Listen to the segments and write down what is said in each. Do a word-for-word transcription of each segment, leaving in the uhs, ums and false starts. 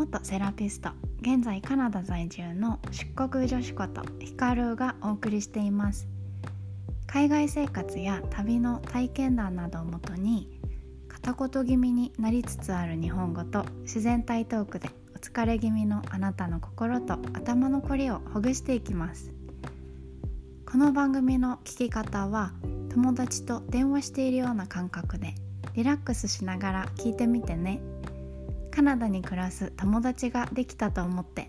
元セラピスト、現在カナダ在住の出国女子ことヒカルがお送りしています。海外生活や旅の体験談などをもとに、片言気味になりつつある日本語と自然体トークでお疲れ気味のあなたの心と頭のこりをほぐしていきます。この番組の聞き方は、友達と電話しているような感覚でリラックスしながら聞いてみてね。カナダに暮らす友達ができたと思って、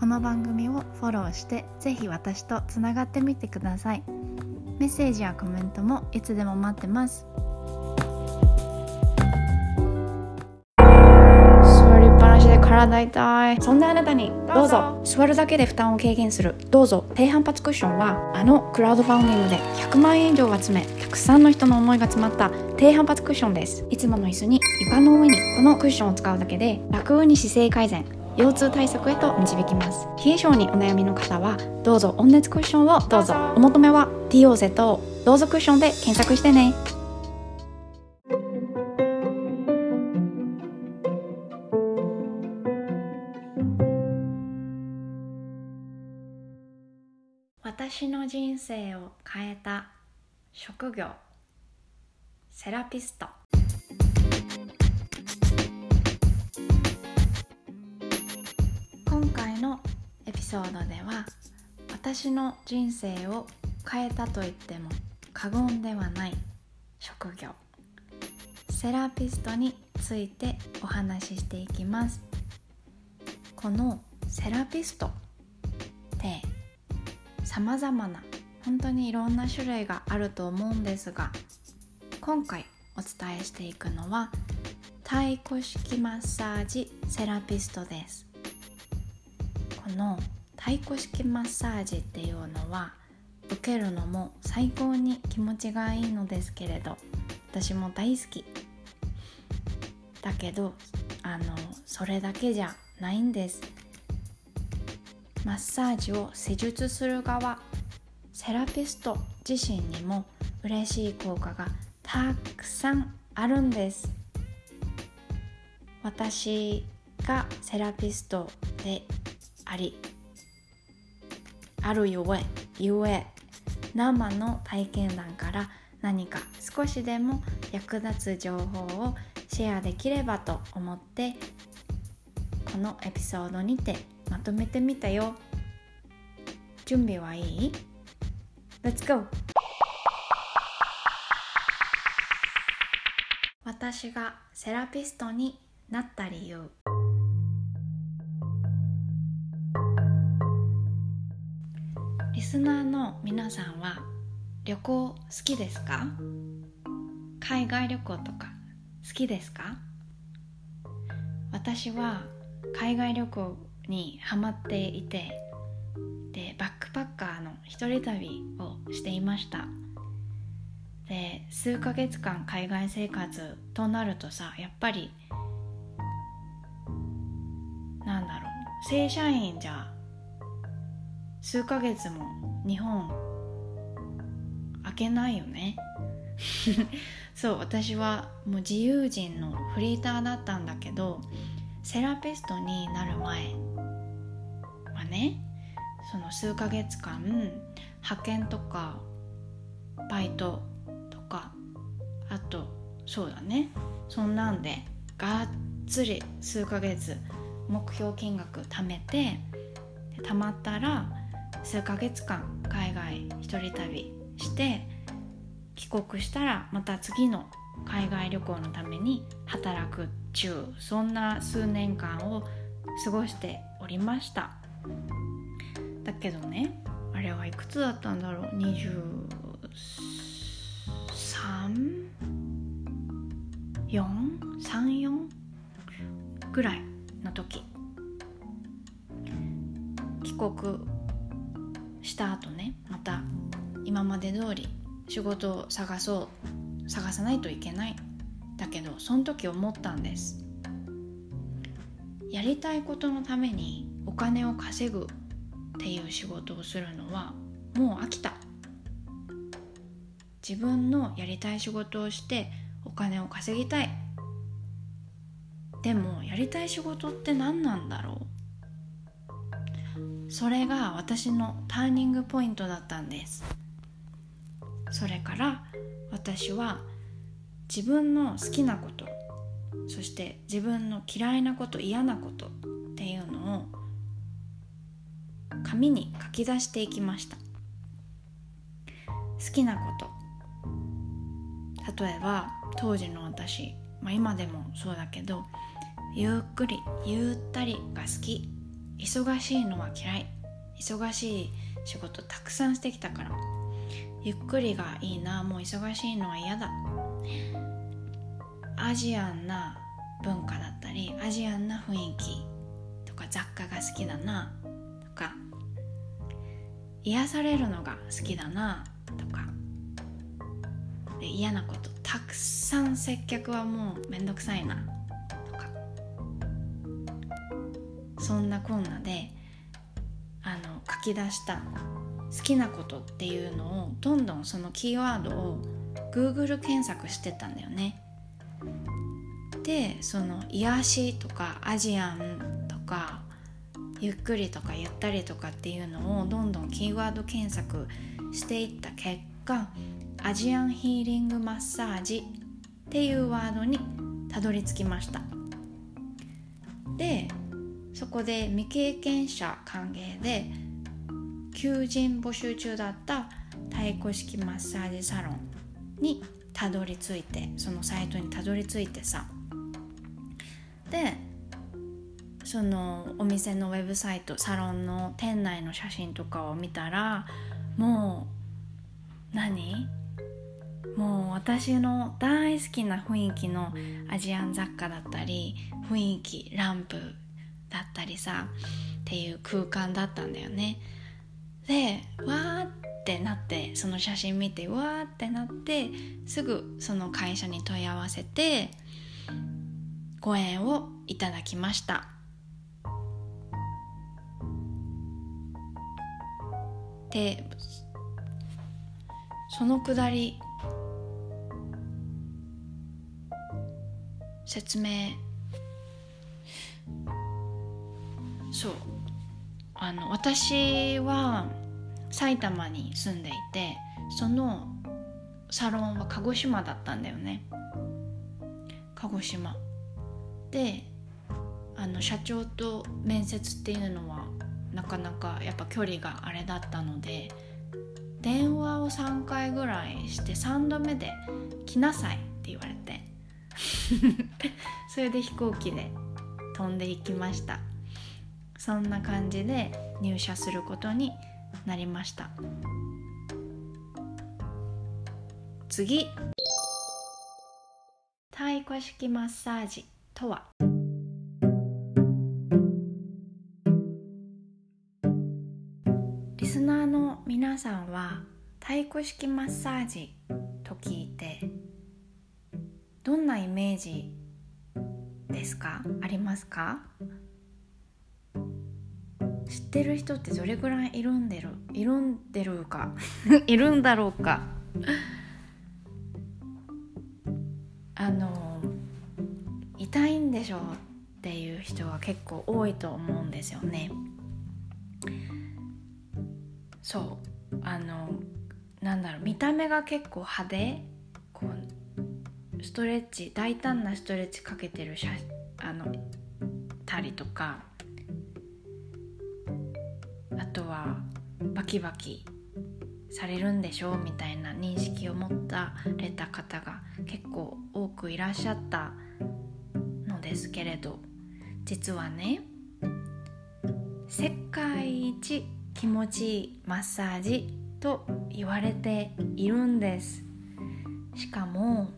この番組をフォローして、ぜひ私とつながってみてください。メッセージやコメントもいつでも待ってます。座りっぱなしで体痛い。そんなあなたにどうぞ。座るだけで負担を軽減するDOZO低反発クッションは、あのクラウドファンディングでひゃくまんえん以上を集め、たくさんの人の思いが詰まった低反発クッションです。いつもの椅子に床の上にこのクッションを使うだけで、楽に姿勢改善、腰痛対策へと導きます。冷え性にお悩みの方はDOZO温熱クッションをどうぞ。お求めは ディーオーゼット とDOZOクッションで検索してね。私の人生を変えた職業、セラピスト。今回のエピソードでは、私の人生を変えたと言っても過言ではない職業、セラピストについてお話ししていきます。このセラピストってさまざまな、本当にいろんな種類があると思うんですが、今回お伝えしていくのはタイ古式マッサージセラピストです。このタイ古式マッサージっていうのは、受けるのも最高に気持ちがいいのですけれど、私も大好きだけど、あのそれだけじゃないんです。マッサージを施術する側、セラピスト自身にも嬉しい効果がたくさんあるんです。私がセラピストであり、あるゆえゆえ生の体験談から何か少しでも役立つ情報をシェアできればと思って、このエピソードにてまとめてみたよ。準備はいい？ Let's go! 私がセラピストになった理由。リスナーの皆さんは旅行好きですか？海外旅行とか好きですか？私は海外旅行にハマっていて、でバックパッカーの一人旅をしていました。で数ヶ月間海外生活となるとさ、やっぱりなんだろう、正社員じゃ数ヶ月も日本開けないよねそう、私はもう自由人のフリーターだったんだけど、セラピストになる前はね、その数ヶ月間派遣とかバイトとか、あとそうだね、そんなんでがっつり数ヶ月目標金額貯めて、貯まったら数ヶ月間海外一人旅して、帰国したらまた次の海外旅行のために働く中、そんな数年間を過ごしておりました。だけどね、あれはいくつだったんだろう、にじゅうさん、よん、さんじゅうよんぐらいの時、帰国した後ね、また今まで通り仕事を探そう探さないといけない。だけどその時思ったんです。やりたいことのためにお金を稼ぐっていう仕事をするのはもう飽きた。自分のやりたい仕事をしてお金を稼ぎたい。でもやりたい仕事って何なんだろう。それが私のターニングポイントだったんです。それから私は自分の好きなこと、そして自分の嫌いなこと、嫌なことっていうのを紙に書き出していきました。好きなこと、例えば当時の私、まあ、今でもそうだけど、ゆっくりゆったりが好き、忙しいのは嫌い、忙しい仕事たくさんしてきたからゆっくりがいいな、もう忙しいのは嫌だ。アジアンな文化だったりアジアンな雰囲気とか雑貨が好きだなとか、癒されるのが好きだなとかで、嫌なことたくさん、接客はもうめんどくさいなとか、そんなこんなであの書き出した好きなことっていうのをどんどんそのキーワードを Google 検索してたんだよね。で、その癒しとかアジアンとかゆっくりとかゆったりとかっていうのをどんどんキーワード検索していった結果、アジアンヒーリングマッサージっていうワードにたどり着きました。で、そこで未経験者歓迎で求人募集中だった太鼓式マッサージサロンにたどり着いて、そのサイトにたどり着いてさ、でそのお店のウェブサイト、サロンの店内の写真とかを見たら、もう何もう私の大好きな雰囲気のアジアン雑貨だったり雰囲気、ランプだったりさっていう空間だったんだよね。で、わーってなって、その写真見てわーってなって、すぐその会社に問い合わせてご縁をいただきました。で、そのくだり説明、そう、あの私は埼玉に住んでいて、そのサロンは鹿児島だったんだよね。鹿児島で、あの社長と面接っていうのはなかなかやっぱ距離があれだったので、電話をさんかいぐらいしてさんどめで来なさいって言われてそれで飛行機で飛んでいきました。そんな感じで入社することになりました。次、太鼓式マッサージとは。リスナーの皆さんは太鼓式マッサージと聞いてどんなイメージですか？ありますか？知ってる人ってどれぐらいいるんでる、いるんでるかいるんだろうかあの痛いんでしょっていう人は結構多いと思うんですよね。そう、あのなんだろう、見た目が結構派手、こうストレッチ、大胆なストレッチかけてる写あのたりとか、あとはバキバキされるんでしょみたいな認識を持ったれた方が結構多くいらっしゃったのですけれど、実はね、世界一気持ちいいマッサージと言われているんです。しかも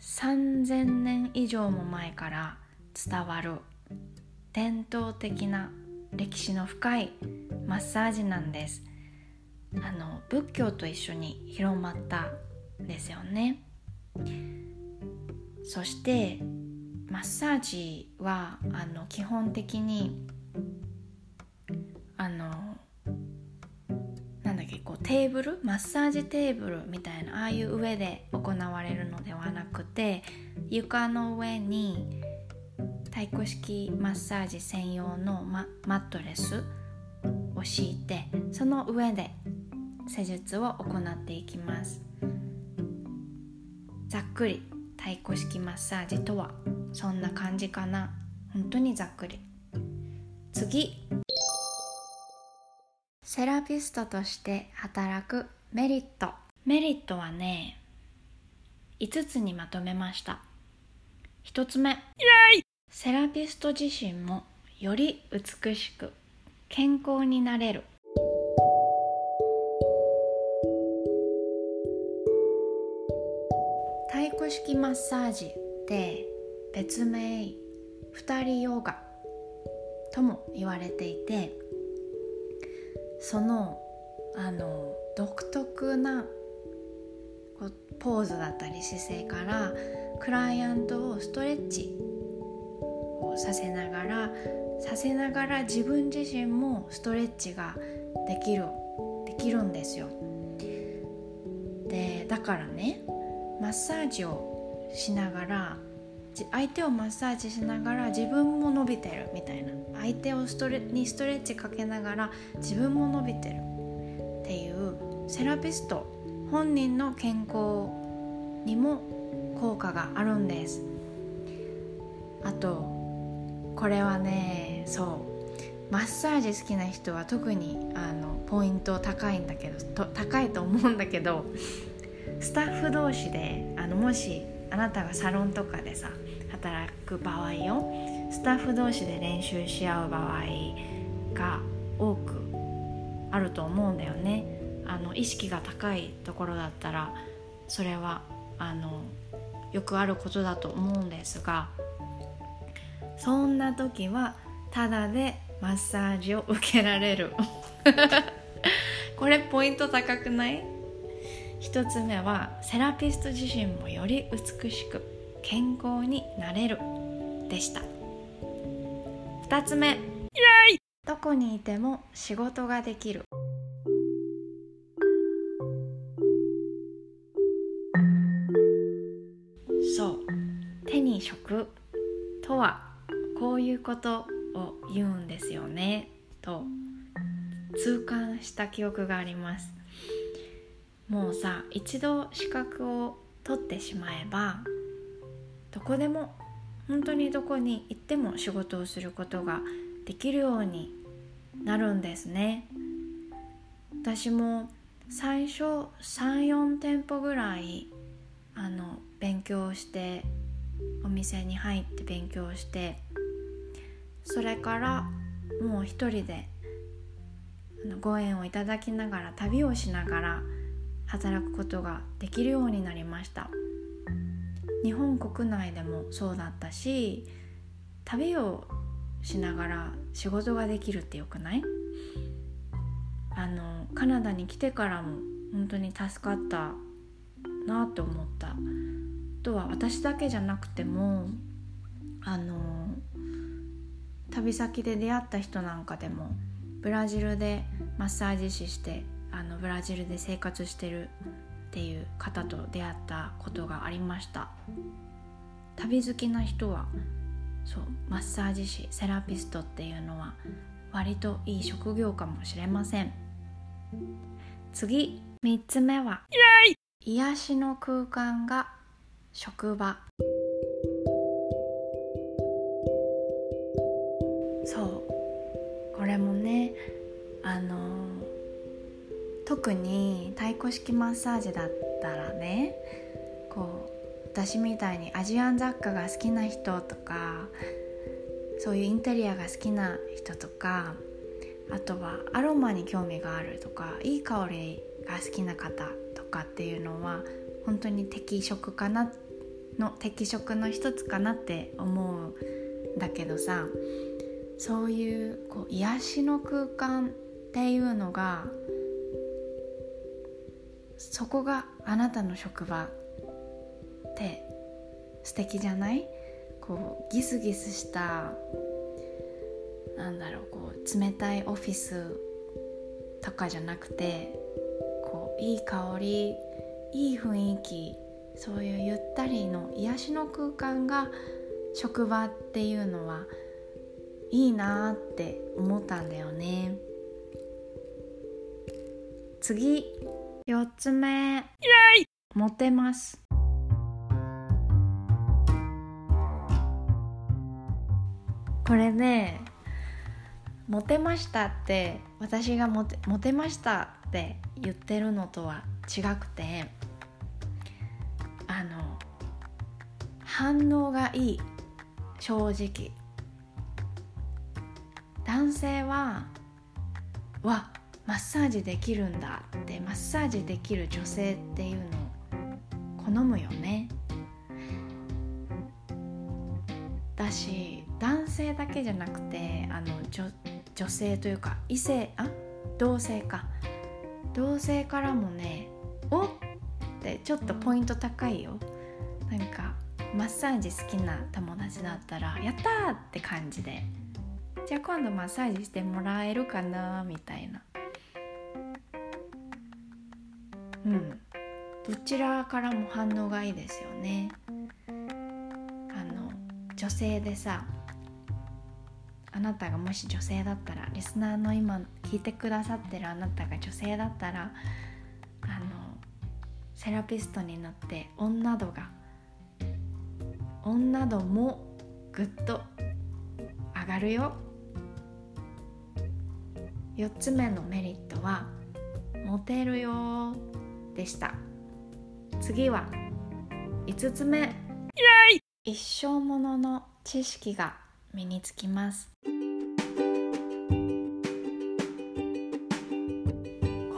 さんぜんねん以上も前から伝わる伝統的な歴史の深いマッサージなんです。あの仏教と一緒に広まったんですよね。そしてマッサージはあの基本的にあのなんだっけ、こうテーブル、マッサージテーブルみたいな、ああいう上で行われるのではなくて、床の上に太鼓式マッサージ専用の マ, マットレスを敷いて、その上で施術を行っていきます。ざっくり太鼓式マッサージとはそんな感じかな。本当にざっくり。次、セラピストとして働くメリット。メリットはね、いつつにまとめました。ひとつめ、イエイ、セラピスト自身もより美しく健康になれる。太鼓式マッサージって別名二人ヨガとも言われていて、そのあの独特なポーズだったり姿勢からクライアントをストレッチをさせながらさせながら自分自身もストレッチができるできるんですよ。で、だからね、マッサージをしながら相手をマッサージしながら自分も伸びてるみたいな、相手をストレにストレッチかけながら自分も伸びてるっていう、セラピスト本人の健康にも効果があるんです。あとこれはね、そうマッサージ好きな人は特にあのポイント高いんだけどと高いと思うんだけど、スタッフ同士であのもしあなたがサロンとかでさ働く場合よ、スタッフ同士で練習し合う場合が多くあると思うんだよね。あの意識が高いところだったらそれはあのよくあることだと思うんですが、そんな時はタダでマッサージを受けられるこれポイント高くない？一つ目はセラピスト自身もより美しく健康になれるでした。二つ目、イエイ、どこにいても仕事ができる。そう、手に職とはこういうことを言うんですよねと痛感した記憶があります。もうさ、一度資格を取ってしまえばどこでも本当にどこに行っても仕事をすることができるようになるんですね。私も最初 さん,よん 店舗ぐらいあの勉強してお店に入って勉強して、それからもう一人でご縁をいただきながら旅をしながら働くことができるようになりました。日本国内でもそうだったし、旅をしながら仕事ができるってよくない？あのカナダに来てからも本当に助かったなと思った。あとは私だけじゃなくてもあの旅先で出会った人なんかでも、ブラジルでマッサージ師してあのブラジルで生活してるっていう方と出会ったことがありました。旅好きな人はそう、マッサージ師、セラピストっていうのは割といい職業かもしれません。次、みっつめはイエイ、癒しの空間が職場。そう、これもね、あの特に太鼓式マッサージだったらね、こう私みたいにアジアン雑貨が好きな人とか、そういうインテリアが好きな人とか、あとはアロマに興味があるとか、いい香りが好きな方とかっていうのは本当に適職かなの適職の一つかなって思うんだけどさ、そういうこう癒しの空間っていうのが、そこがあなたの職場って素敵じゃない？こうギスギスしたなんだろう、こう冷たいオフィスとかじゃなくて、こういい香り、いい雰囲気、そういうゆったりの癒しの空間が職場っていうのはいいなって思ったんだよね。次、よっつめ、イエイ、モテます。これね、モテましたって私がモテ、モテましたって言ってるのとは違くて、あの反応がいい。正直男性はわ、マッサージできるんだって、マッサージできる女性っていうのを好むよね。だし男性だけじゃなくて、あの 女, 女性というか異性あ同性か同性からもね、おってちょっとポイント高いよ。なんかマッサージ好きな友達だったらやったーって感じで、じゃあ今度マッサージしてもらえるかなみたいな、うん、どちらからも反応がいいですよね。あの女性でさ、あなたがもし女性だったら、リスナーの今聞いてくださってるあなたが女性だったら、あのセラピストになって女度が女度もぐっと上がるよ。よっつめのメリットはモテるよでした。次はいつつめ、イエイ、一生ものの知識が身につきます。こ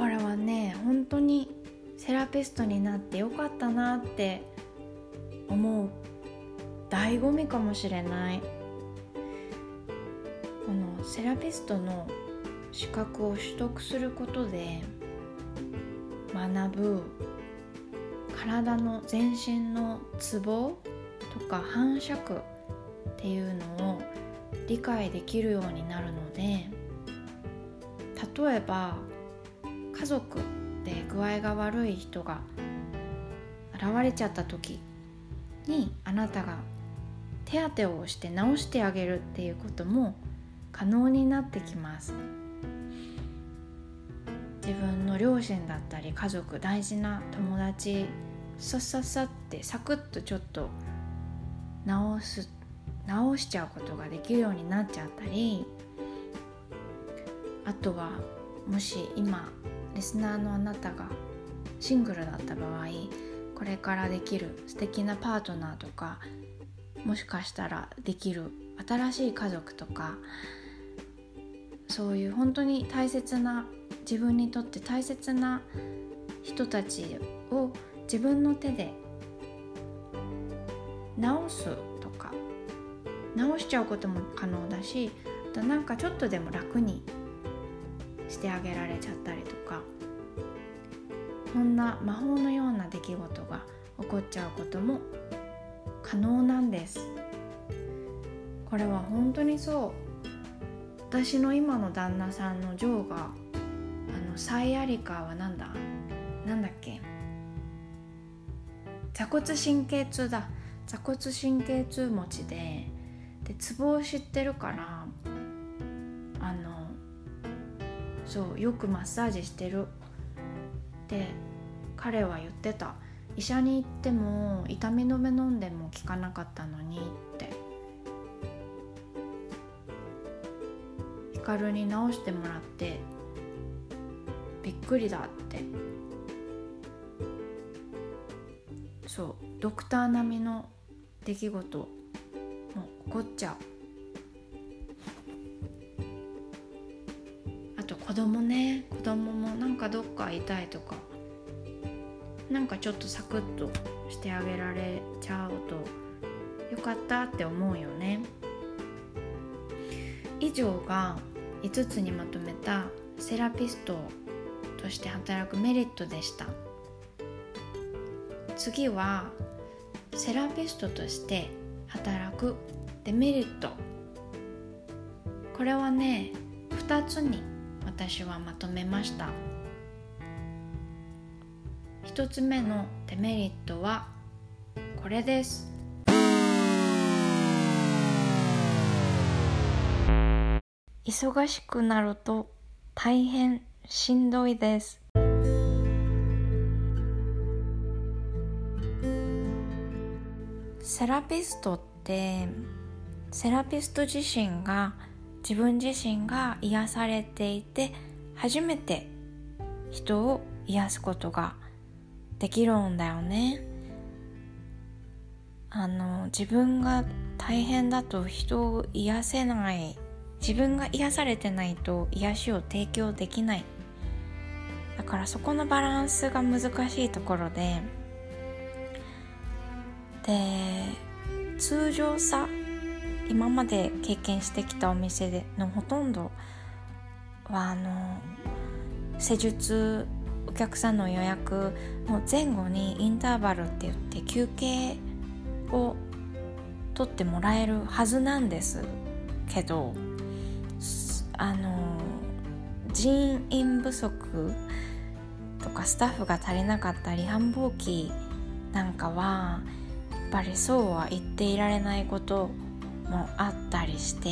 れはね、本当にセラピストになってよかったなって思う醍醐味かもしれない。このセラピストの資格を取得することで学ぶ体の全身のツボとか反射区っていうのを理解できるようになるので、例えば家族で具合が悪い人が現れちゃった時に、あなたが手当てをして治してあげるっていうことも可能になってきます。自分の両親だったり家族、大事な友達、さっさっさってサクッとちょっと直す直しちゃうことができるようになっちゃったり、あとはもし今リスナーのあなたがシングルだった場合、これからできる素敵なパートナーとか、もしかしたらできる新しい家族とか、そういう本当に大切な、自分にとって大切な人たちを自分の手で直すとか、直しちゃうことも可能だし、あとなんかちょっとでも楽にしてあげられちゃったりとか、そんな魔法のような出来事が起こっちゃうことも可能なんです。これは本当にそう。私の今の旦那さんのジョーが、あのサイアリカはなんだなんだっけ坐骨神経痛だ坐骨神経痛持ちで、でツボを知ってるから、あのそうよくマッサージしてるって彼は言ってた。医者に行っても痛み止め飲んでも効かなかったのにって、ヒカルに治してもらってびっくりだって。そう、ドクター並みの出来事も起こっちゃう。あと子供ね、子供もなんかどっか痛いとか、なんかちょっとサクッとしてあげられちゃうとよかったって思うよね。以上がいつつにまとめたセラピストとして働くメリットでした。次はセラピストとして働くデメリット。これはね、ふたつに私はまとめました。ひとつめのデメリットはこれです。忙しくなると大変しんどいです。セラピストってセラピスト自身が自分自身が癒されていて初めて人を癒すことができるんだよね。あの自分が大変だと人を癒せない、自分が癒されてないと癒しを提供できない。だからそこのバランスが難しいところでで通常さ、今まで経験してきたお店でのほとんどはあの施術、お客さんの予約の前後にインターバルって言って休憩を取ってもらえるはずなんですけど、あの人員不足とかスタッフが足りなかったり繁忙期なんかはやっぱりそうは言っていられないこともあったりして、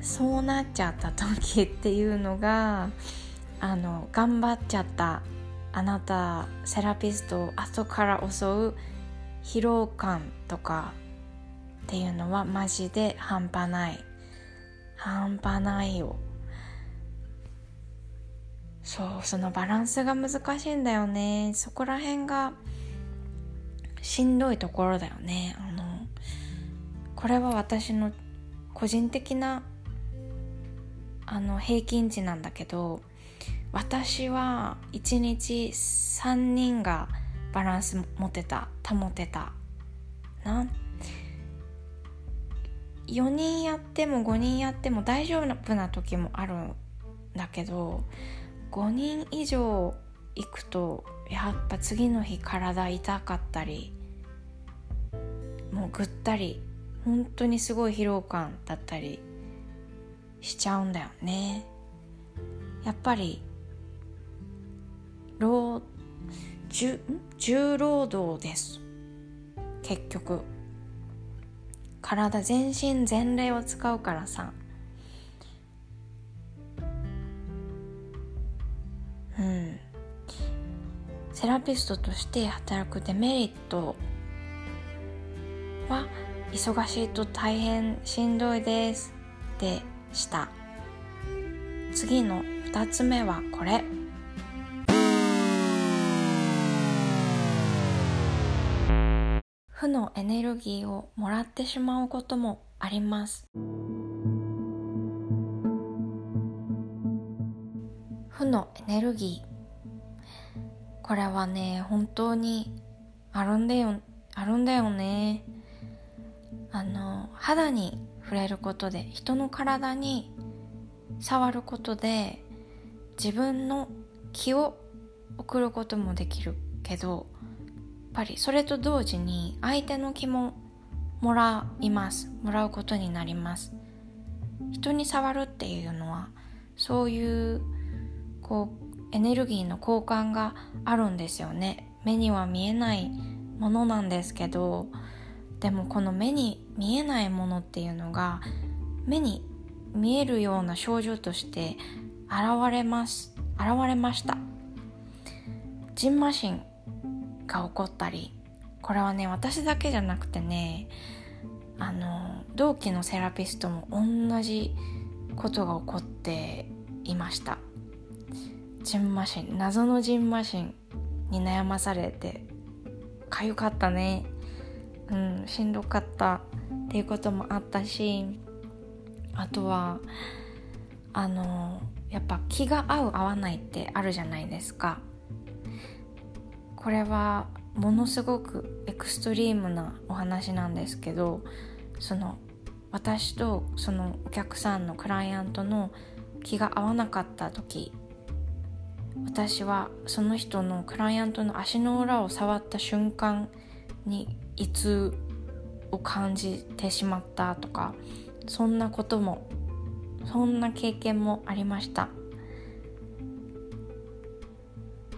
そうなっちゃった時っていうのがあの頑張っちゃったあなたセラピストを後から襲う疲労感とかっていうのはマジで半端ない半端ないよ。そう、そのバランスが難しいんだよね。そこら辺がしんどいところだよね。あのこれは私の個人的なあの平均値なんだけど、私はいちにちさんにんがバランス持てた保てたな。よにんやってもごにんやっても大丈夫な時もあるんだけど、ごにん以上行くとやっぱ次の日体痛かったりもうぐったり本当にすごい疲労感だったりしちゃうんだよね。やっぱり労重、重労働です。結局体全身全霊を使うからさ、うんセラピストとして働くデメリットは忙しいと大変しんどいですでした。次のふたつめはこれ。負のエネルギーをもらってしまうこともあります。負のエネルギー、これはね本当にあるんだよ、あるんだよね。あの肌に触れることで、人の体に触ることで自分の気を送ることもできるけど、やっぱりそれと同時に相手の気ももらいますもらうことになります。人に触るっていうのはそういうこうエネルギーの交換があるんですよね。目には見えないものなんですけど、でもこの目に見えないものっていうのが目に見えるような症状として現れます現れました。じんましんが起こったり、これはね私だけじゃなくてね、あの同期のセラピストも同じことが起こっていました。じんましん、謎のじんましんに悩まされてかゆかったね、うん、しんどかったっていうこともあったし、あとはあのやっぱ気が合う合わないってあるじゃないですか。これはものすごくエクストリームなお話なんですけど、その私とそのお客さんのクライアントの気が合わなかった時、私はその人のクライアントの足の裏を触った瞬間に胃痛を感じてしまったとか、そんなこともそんな経験もありました。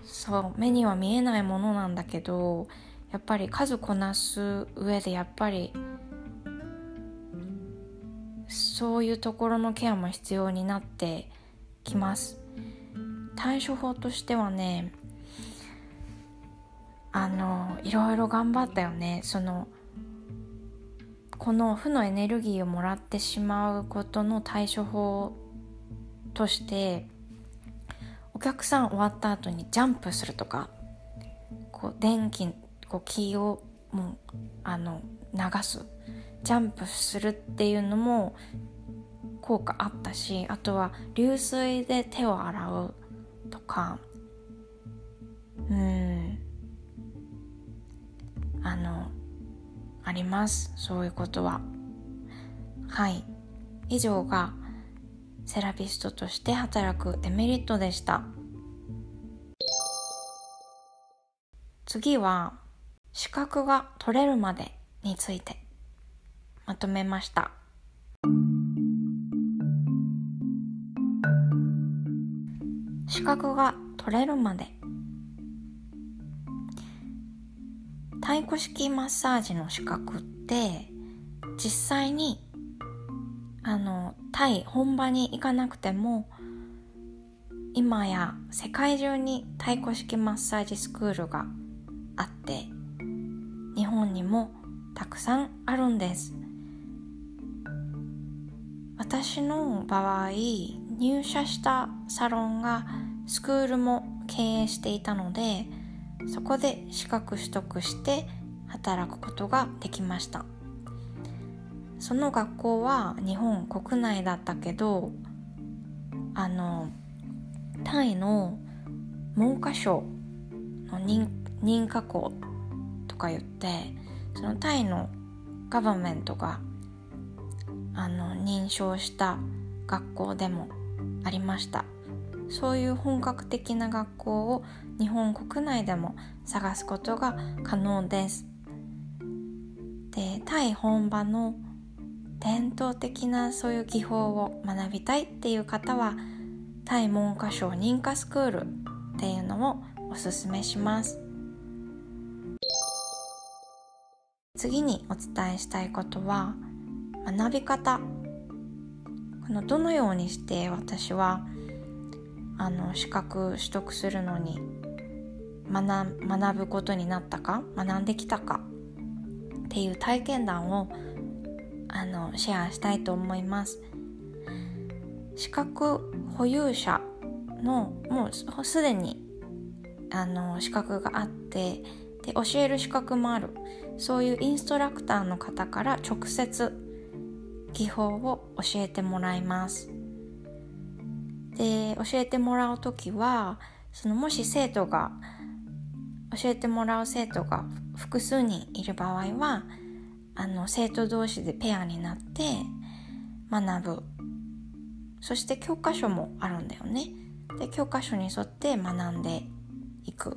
そう、目には見えないものなんだけど、やっぱり数こなす上でやっぱりそういうところのケアも必要になってきます。対処法としてはね、あのいろいろ頑張ったよね。そのこの負のエネルギーをもらってしまうことの対処法として、お客さん終わった後にジャンプするとか、こう電気こう気をもうあの流すジャンプするっていうのも効果あったし、あとは流水で手を洗うとか、うーんあのあります、そういうことは。はい、以上がセラピストとして働くデメリットでした。次は資格が取れるまでについてまとめました。資格が取れるまで、太鼓式マッサージの資格って実際にあのタイ本場に行かなくても、今や世界中に太鼓式マッサージスクールがあって、日本にもたくさんあるんです。私の場合、入社したサロンがスクールも経営していたので、そこで資格取得して働くことができました。その学校は日本国内だったけど、あのタイの文科省の 認, 認可校とか言って、そのタイのガバメントがあの認証した学校でもありました。そういう本格的な学校を日本国内でも探すことが可能です。で、タイ本場の伝統的なそういう技法を学びたいっていう方は、タイ文科省認可スクールっていうのをおすすめします。次にお伝えしたいことは学び方。このどのようにして私はあの資格取得するのに 学, 学ぶことになったか、学んできたかっていう体験談をあのシェアしたいと思います。資格保有者のもうすでにあの資格があって、で教える資格もある、そういうインストラクターの方から直接技法を教えてもらいます。で教えてもらうときは、そのもし生徒が教えてもらう生徒が複数人いる場合は、あの生徒同士でペアになって学ぶ。そして教科書もあるんだよね。で教科書に沿って学んでいく。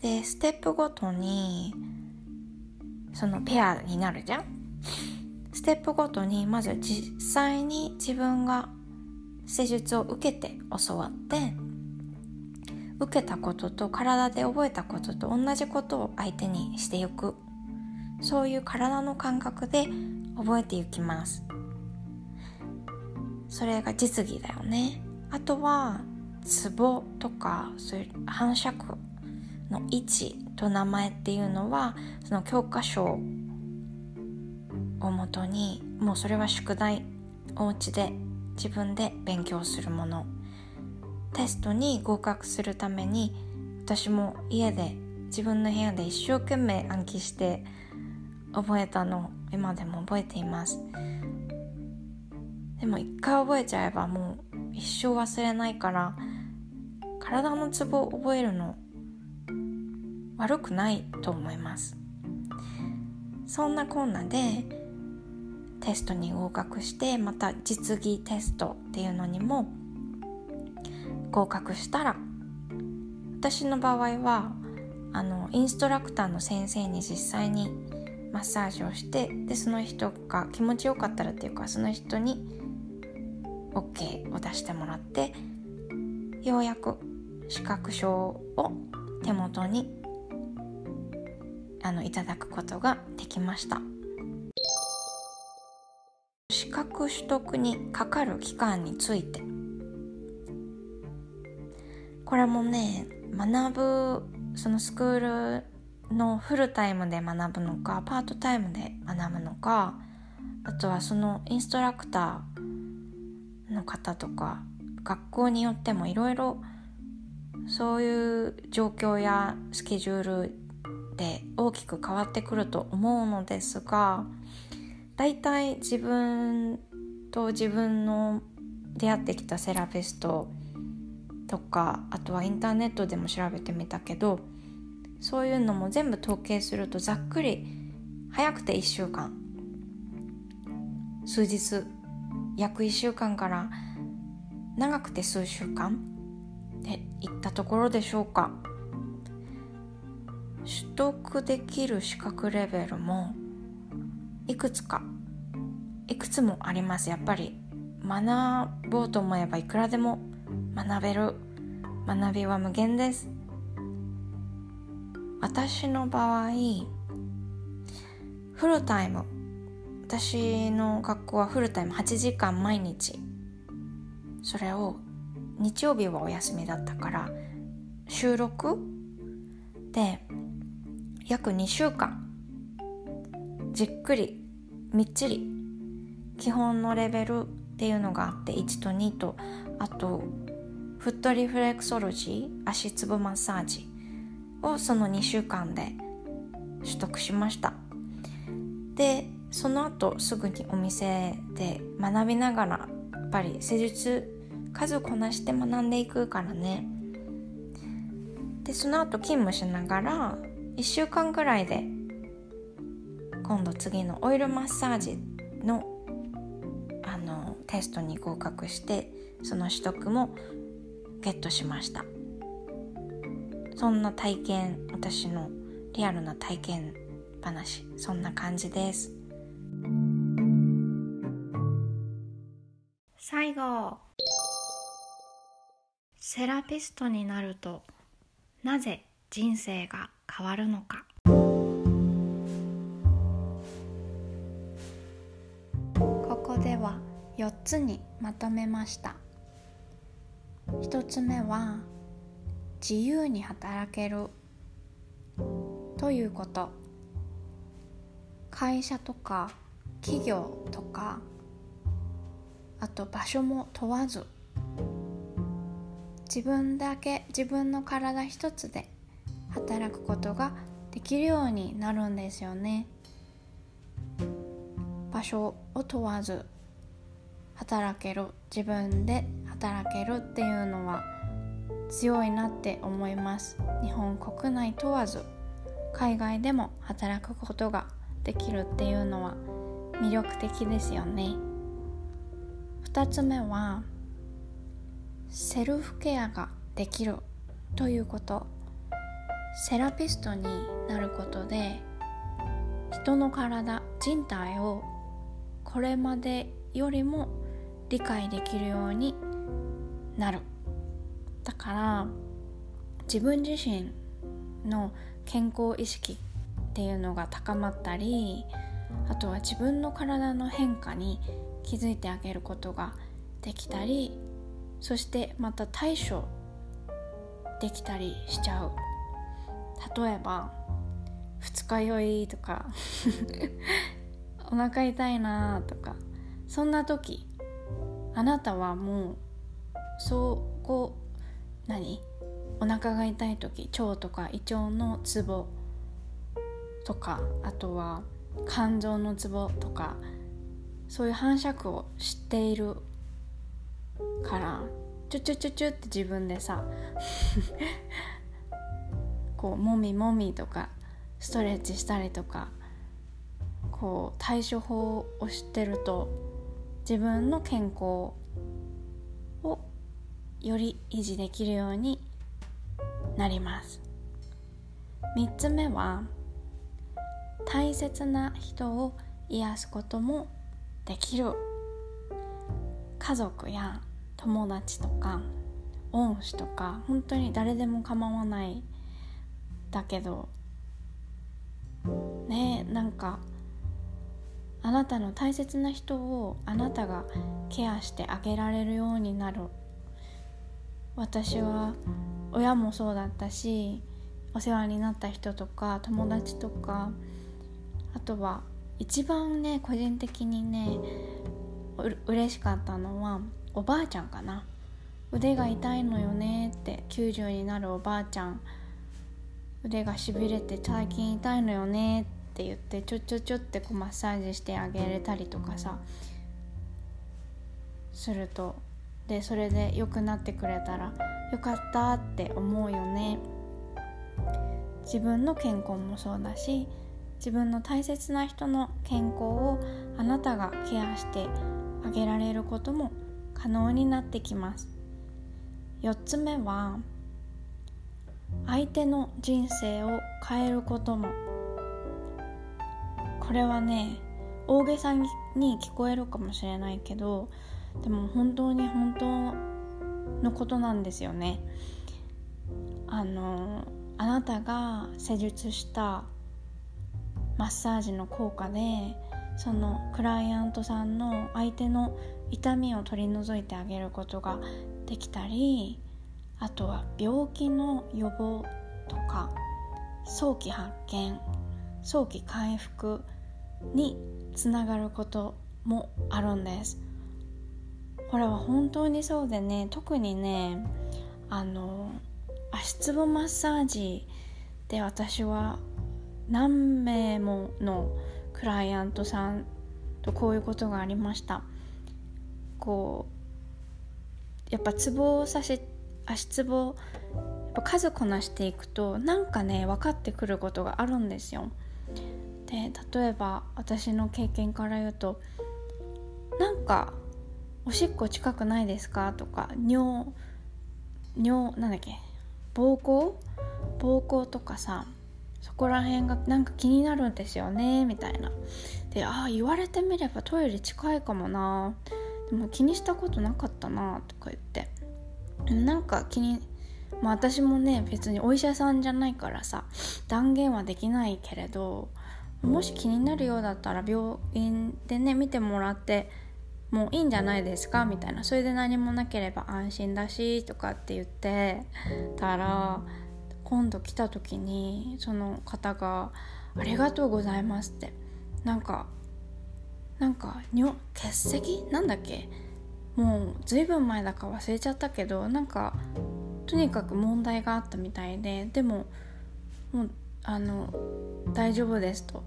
でステップごとにそのペアになるじゃん。ステップごとにまず実際に自分が施術を受けて教わって、受けたことと体で覚えたことと同じことを相手にしていく。そういう体の感覚で覚えていきます。それが実技だよね。あとはツボとかそういう反射区の位置と名前っていうのは、その教科書をもとに、もうそれは宿題、お家で自分で勉強するもの。テストに合格するために、私も家で自分の部屋で一生懸命暗記して覚えたのを今でも覚えています。でも一回覚えちゃえばもう一生忘れないから、体のツボを覚えるの悪くないと思います。そんなこんなでテストに合格して、また実技テストっていうのにも合格したら、私の場合はあのインストラクターの先生に実際にマッサージをして、でその人が気持ちよかったらっていうか、その人に OK を出してもらって、ようやく資格証を手元にあのいただくことができました。格取得にかかる期間について、これもね、学ぶそのスクールのフルタイムで学ぶのかパートタイムで学ぶのか、あとはそのインストラクターの方とか学校によってもいろいろそういう状況やスケジュールで大きく変わってくると思うのですが、だいたい自分と自分の出会ってきたセラピストとか、あとはインターネットでも調べてみたけど、そういうのも全部統計するとざっくり早くていっしゅうかん、数日、約いっしゅうかんから長くて数週間っていったところでしょうか。取得できる資格レベルもいくつかいくつもあります。やっぱり学ぼうと思えばいくらでも学べる、学びは無限です。私の場合フルタイム、私の学校はフルタイムはちじかん毎日、それを日曜日はお休みだったから週ろくで約にしゅうかんじっくりみっちり基本のレベルっていうのがあって、いちとにと、あとフットリフレクソロジー、足つぼマッサージをそのにしゅうかんで取得しました。でその後すぐにお店で学びながら、やっぱり施術数をこなして学んでいくからね。でその後勤務しながらいっしゅうかんぐらいで今度次のオイルマッサージ の, あのテストに合格して、その取得もゲットしました。そんな体験、私のリアルな体験話、そんな感じです。最後、セラピストになるとなぜ人生が変わるのか。ここではよっつにまとめました。ひとつめは自由に働けるということ。会社とか企業とか、あと場所も問わず、自分だけ自分の体一つで働くことができるようになるんですよね。場所を問わず働ける、自分で働けるっていうのは強いなって思います。日本国内問わず海外でも働くことができるっていうのは魅力的ですよね。ふたつめはセルフケアができるということ。セラピストになることで人の体、人体をこれまでよりも理解できるようになる。だから自分自身の健康意識っていうのが高まったり、あとは自分の体の変化に気づいてあげることができたり、そしてまた対処できたりしちゃう。例えば二日酔いとかお腹痛いなとか、そんな時あなたはもうそこ何お腹が痛い時、腸とか胃腸のツボとか、あとは肝臓のツボとか、そういう反射区を知っているからチュチュチュチュって自分でさこうもみもみとかストレッチしたりとか、こう対処法を知ってると自分の健康をより維持できるようになります。みっつめは大切な人を癒すこともできる。家族や友達とか恩師とか本当に誰でも構わないだけどね、なんかあなたの大切な人をあなたがケアしてあげられるようになる。私は親もそうだったし、お世話になった人とか友達とか、あとは一番ね、個人的にねう嬉しかったのはおばあちゃんかな。腕が痛いのよねって、きゅうじゅうになるおばあちゃん、腕がしびれて最近痛いのよねって言って、ちょちょちょってこうマッサージしてあげれたりとかさすると、でそれで良くなってくれたらよかったって思うよね。自分の健康もそうだし、自分の大切な人の健康をあなたがケアしてあげられることも可能になってきます。よっつめは、相手の人生を変えることも。これはね、大げさに聞こえるかもしれないけど、でも本当に本当のことなんですよね。あの、あなたが施術したマッサージの効果で、そのクライアントさんの相手の痛みを取り除いてあげることができたり、あとは病気の予防とか早期発見、早期回復につながることもあるんです。これは本当にそうでね、特にね、あの足つぼマッサージで私は何名ものクライアントさんとこういうことがありました。こうやっぱつぼをさし足つぼをやっぱ数こなしていくと、なんかね分かってくることがあるんですよ。で例えば私の経験から言うと、なんかおしっこ近くないですかとか、尿尿なんだっけ膀胱膀胱とかさ、そこら辺がなんか気になるんですよねみたいな。で、ああ言われてみればトイレ近いかもな、でも気にしたことなかったなとか言って、なんか気に、まあ私もね別にお医者さんじゃないからさ断言はできないけれど、もし気になるようだったら病院でね見てもらってもういいんじゃないですかみたいな、それで何もなければ安心だしとかって言ってたら、今度来た時にその方がありがとうございますって、なんかなんか尿結石なんだっけ、もうずいぶん前だか忘れちゃったけど、なんかとにかく問題があったみたいで、でももうあの大丈夫ですと、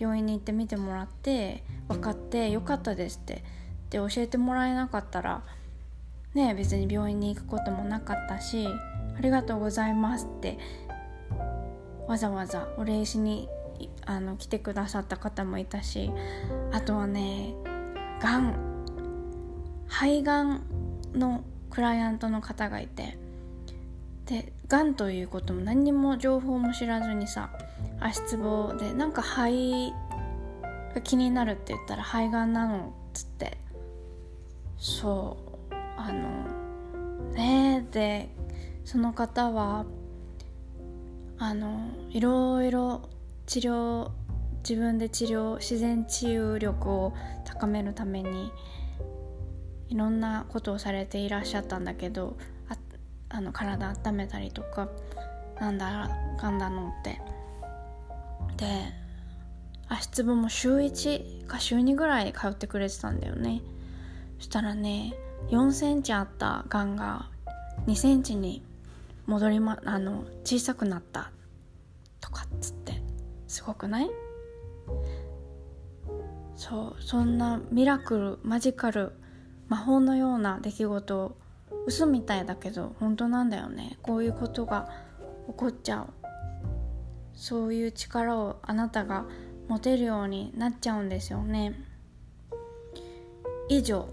病院に行って見てもらって分かってよかったですって、で教えてもらえなかったらね別に病院に行くこともなかったし、ありがとうございますってわざわざお礼しにあの来てくださった方もいたし、あとはねがん肺がんのクライアントの方がいて、でがんということも何にも情報も知らずにさ、足つぼでなんか肺が気になるって言ったら肺がんなのっつって、そうあのねえでその方はあのいろいろ治療、自分で治療、自然治癒力を高めるためにいろんなことをされていらっしゃったんだけど、ああの体温めたりとかなんだかんだのって、で足つぼも週いちか週にぐらい通ってくれてたんだよね。そしたらねよんセンチあったがんがにセンチに戻りま、あの小さくなったとかっつって、すごくない？そう、そんなミラクル、マジカル、魔法のような出来事、嘘みたいだけど本当なんだよね。こういうことが起こっちゃう、そういう力をあなたが持てるようになっちゃうんですよね。以上、